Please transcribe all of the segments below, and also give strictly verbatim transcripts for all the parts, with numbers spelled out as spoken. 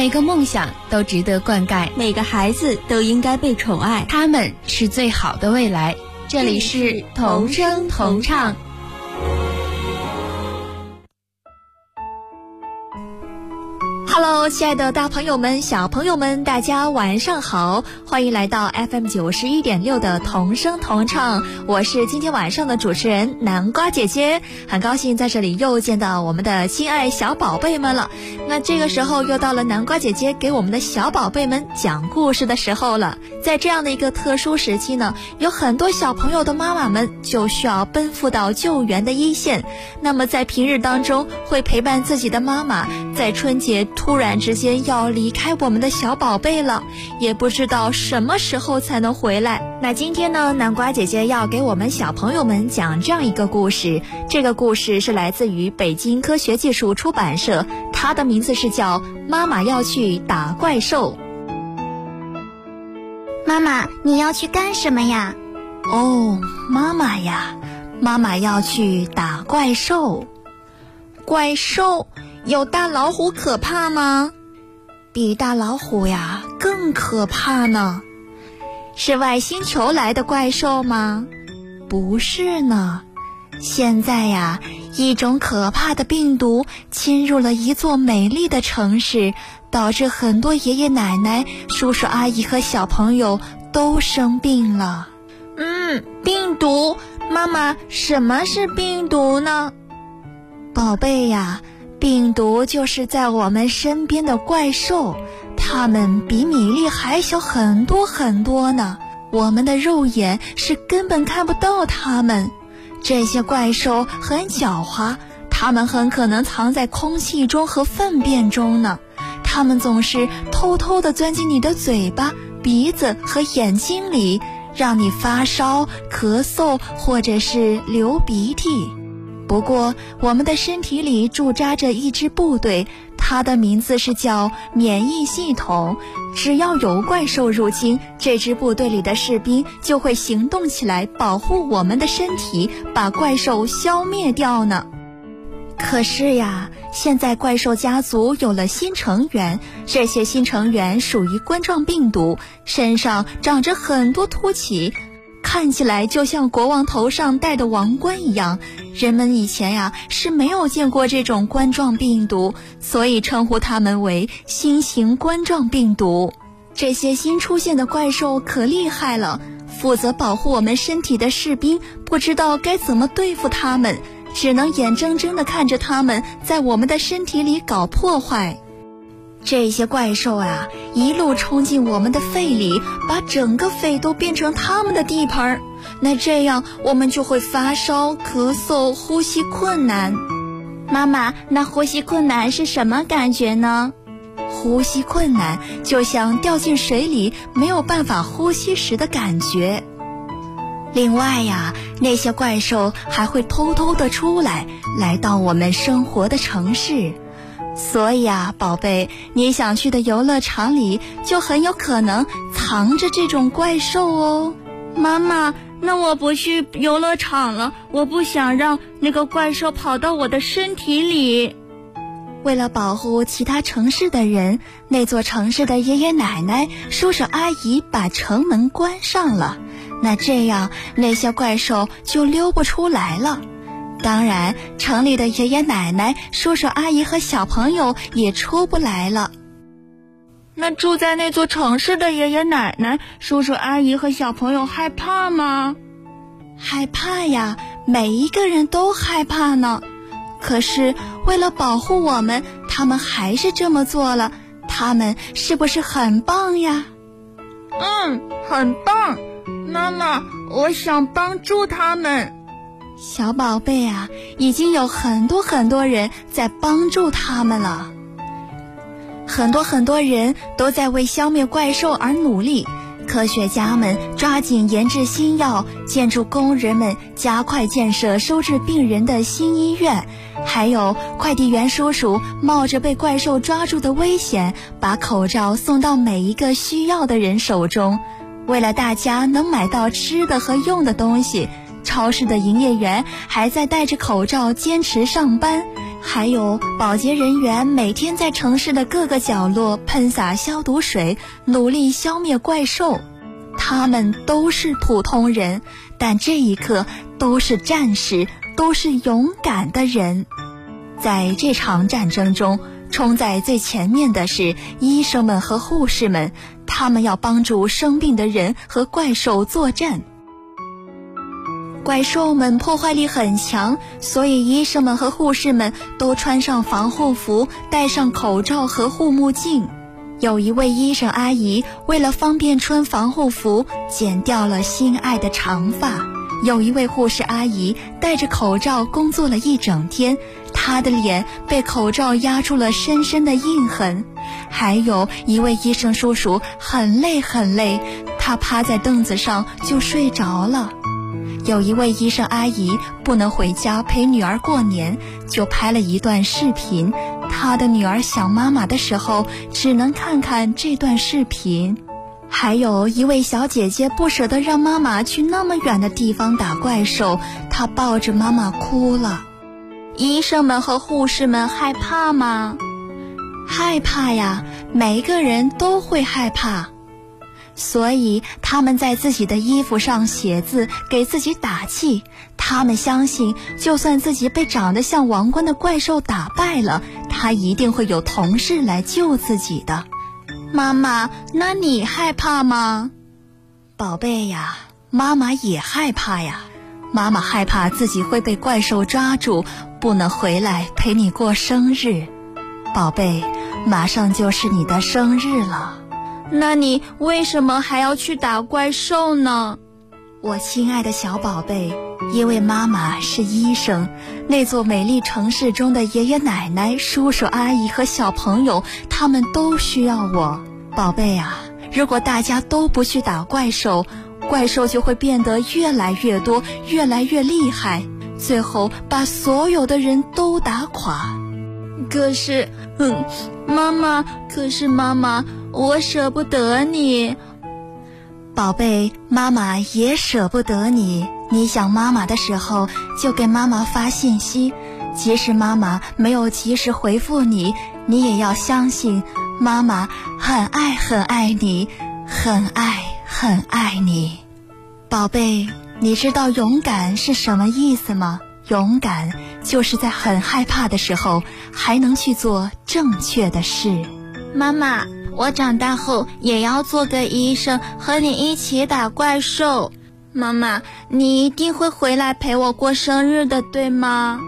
每个梦想都值得灌溉，每个孩子都应该被宠爱，他们是最好的未来。这里是同声同唱。Hello， 亲爱的大朋友们、小朋友们，大家晚上好！欢迎来到 F M 九十一点六 的同声同唱，我是今天晚上的主持人南瓜姐姐，很高兴在这里又见到我们的亲爱小宝贝们了。那这个时候又到了南瓜姐姐给我们的小宝贝们讲故事的时候了。在这样的一个特殊时期呢，有很多小朋友的妈妈们就需要奔赴到救援的一线。那么在平日当中会陪伴自己的妈妈，在春节突然之间要离开我们的小宝贝了，也不知道什么时候才能回来。那今天呢，南瓜姐姐要给我们小朋友们讲这样一个故事，这个故事是来自于北京科学技术出版社，它的名字是叫《妈妈要去打怪兽》。妈妈，你要去干什么呀？哦，妈妈呀，妈妈要去打怪兽。怪兽？有大老虎可怕吗？比大老虎呀更可怕呢。是外星球来的怪兽吗？不是呢。现在呀，一种可怕的病毒侵入了一座美丽的城市，导致很多爷爷奶奶、叔叔阿姨和小朋友都生病了。嗯，病毒？妈妈，什么是病毒呢？宝贝呀，病毒就是在我们身边的怪兽，它们比米粒还小很多很多呢，我们的肉眼是根本看不到它们。这些怪兽很狡猾，它们很可能藏在空气中和粪便中呢，它们总是偷偷地钻进你的嘴巴、鼻子和眼睛里，让你发烧、咳嗽或者是流鼻涕。不过我们的身体里驻扎着一支部队，它的名字是叫免疫系统，只要有怪兽入侵，这支部队里的士兵就会行动起来保护我们的身体，把怪兽消灭掉呢。可是呀，现在怪兽家族有了新成员，这些新成员属于冠状病毒，身上长着很多凸起，看起来就像国王头上戴的王冠一样，人们以前呀是没有见过这种冠状病毒，所以称呼它们为新型冠状病毒。这些新出现的怪兽可厉害了，负责保护我们身体的士兵不知道该怎么对付它们，只能眼睁睁地看着它们在我们的身体里搞破坏。这些怪兽啊，一路冲进我们的肺里，把整个肺都变成他们的地盘，那这样我们就会发烧、咳嗽、呼吸困难。妈妈，那呼吸困难是什么感觉呢？呼吸困难就像掉进水里没有办法呼吸时的感觉。另外呀，那些怪兽还会偷偷地出来，来到我们生活的城市。所以啊，宝贝，你想去的游乐场里就很有可能藏着这种怪兽哦。妈妈，那我不去游乐场了，我不想让那个怪兽跑到我的身体里。为了保护其他城市的人，那座城市的爷爷奶奶、叔叔阿姨把城门关上了，那这样那些怪兽就溜不出来了。当然，城里的爷爷奶奶、叔叔阿姨和小朋友也出不来了。那住在那座城市的爷爷奶奶、叔叔阿姨和小朋友害怕吗？害怕呀，每一个人都害怕呢。可是为了保护我们，他们还是这么做了，他们是不是很棒呀？嗯，很棒。妈妈，我想帮助他们。小宝贝啊，已经有很多很多人在帮助他们了，很多很多人都在为消灭怪兽而努力。科学家们抓紧研制新药，建筑工人们加快建设收治病人的新医院，还有快递员叔叔冒着被怪兽抓住的危险，把口罩送到每一个需要的人手中。为了大家能买到吃的和用的东西，超市的营业员还在戴着口罩坚持上班，还有保洁人员每天在城市的各个角落喷洒消毒水，努力消灭怪兽。他们都是普通人，但这一刻都是战士，都是勇敢的人。在这场战争中，冲在最前面的是医生们和护士们，他们要帮助生病的人和怪兽作战。怪兽们破坏力很强，所以医生们和护士们都穿上防护服，戴上口罩和护目镜。有一位医生阿姨为了方便穿防护服，剪掉了心爱的长发。有一位护士阿姨戴着口罩工作了一整天，她的脸被口罩压出了深深的印痕。还有一位医生叔叔很累很累，他趴在凳子上就睡着了。有一位医生阿姨不能回家陪女儿过年，就拍了一段视频。她的女儿想妈妈的时候，只能看看这段视频。还有一位小姐姐不舍得让妈妈去那么远的地方打怪兽，她抱着妈妈哭了。医生们和护士们害怕吗？害怕呀，每个人都会害怕。所以他们在自己的衣服上写字，给自己打气。他们相信，就算自己被长得像王冠的怪兽打败了，他一定会有同事来救自己的。妈妈，那你害怕吗？宝贝呀，妈妈也害怕呀。妈妈害怕自己会被怪兽抓住，不能回来陪你过生日。宝贝，马上就是你的生日了。那你为什么还要去打怪兽呢？我亲爱的小宝贝，因为妈妈是医生，那座美丽城市中的爷爷奶奶、叔叔阿姨和小朋友，他们都需要我。宝贝啊，如果大家都不去打怪兽，怪兽就会变得越来越多，越来越厉害，最后把所有的人都打垮。可是，嗯，妈妈，可是妈妈，我舍不得你。宝贝，妈妈也舍不得你。你想妈妈的时候，就给妈妈发信息，即使妈妈没有及时回复你，你也要相信妈妈很爱很爱你，很爱很爱你。宝贝，你知道勇敢是什么意思吗？勇敢就是在很害怕的时候，还能去做正确的事。妈妈，我长大后也要做个医生，和你一起打怪兽。妈妈，你一定会回来陪我过生日的，对吗？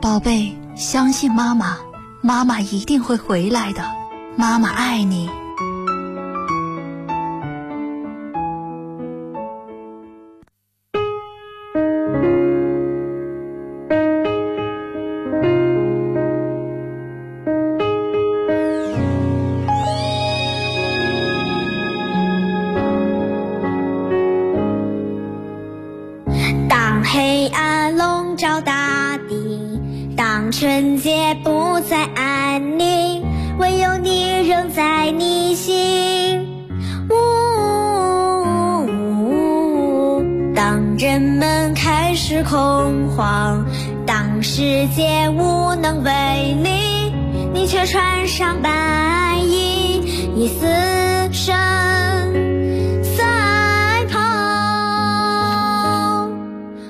宝贝，相信妈妈，妈妈一定会回来的。妈妈爱你。纯洁不再安宁，唯有你仍在你心、哦哦哦、当人们开始恐慌，当世界无能为力，你却穿上白衣，以死神赛跑。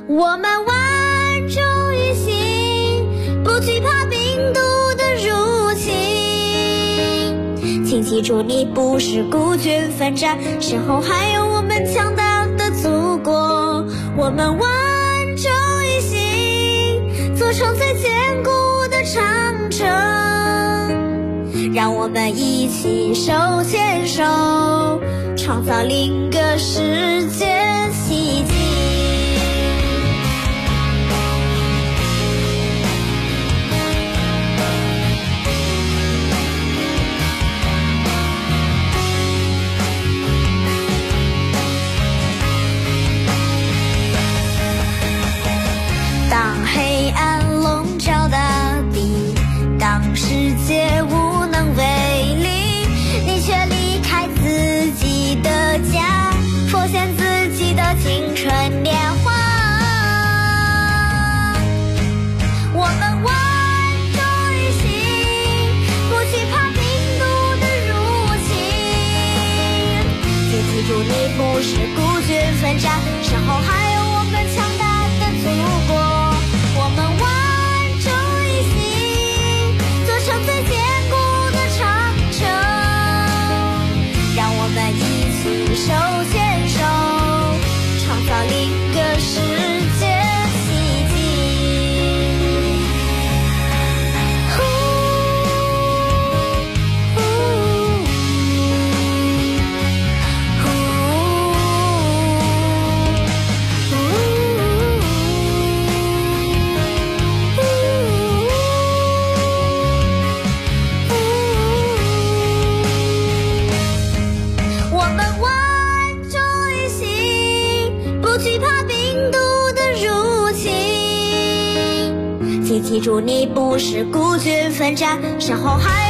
我们万众一心，不惧怕病毒的入侵，请记住，你不是孤军奋战，身后还有我们强大的祖国。我们万众一心，做成最坚固的长城。让我们一起手牵手，创造另一个世界奇迹。青春年记住你不是孤军奋战，身后还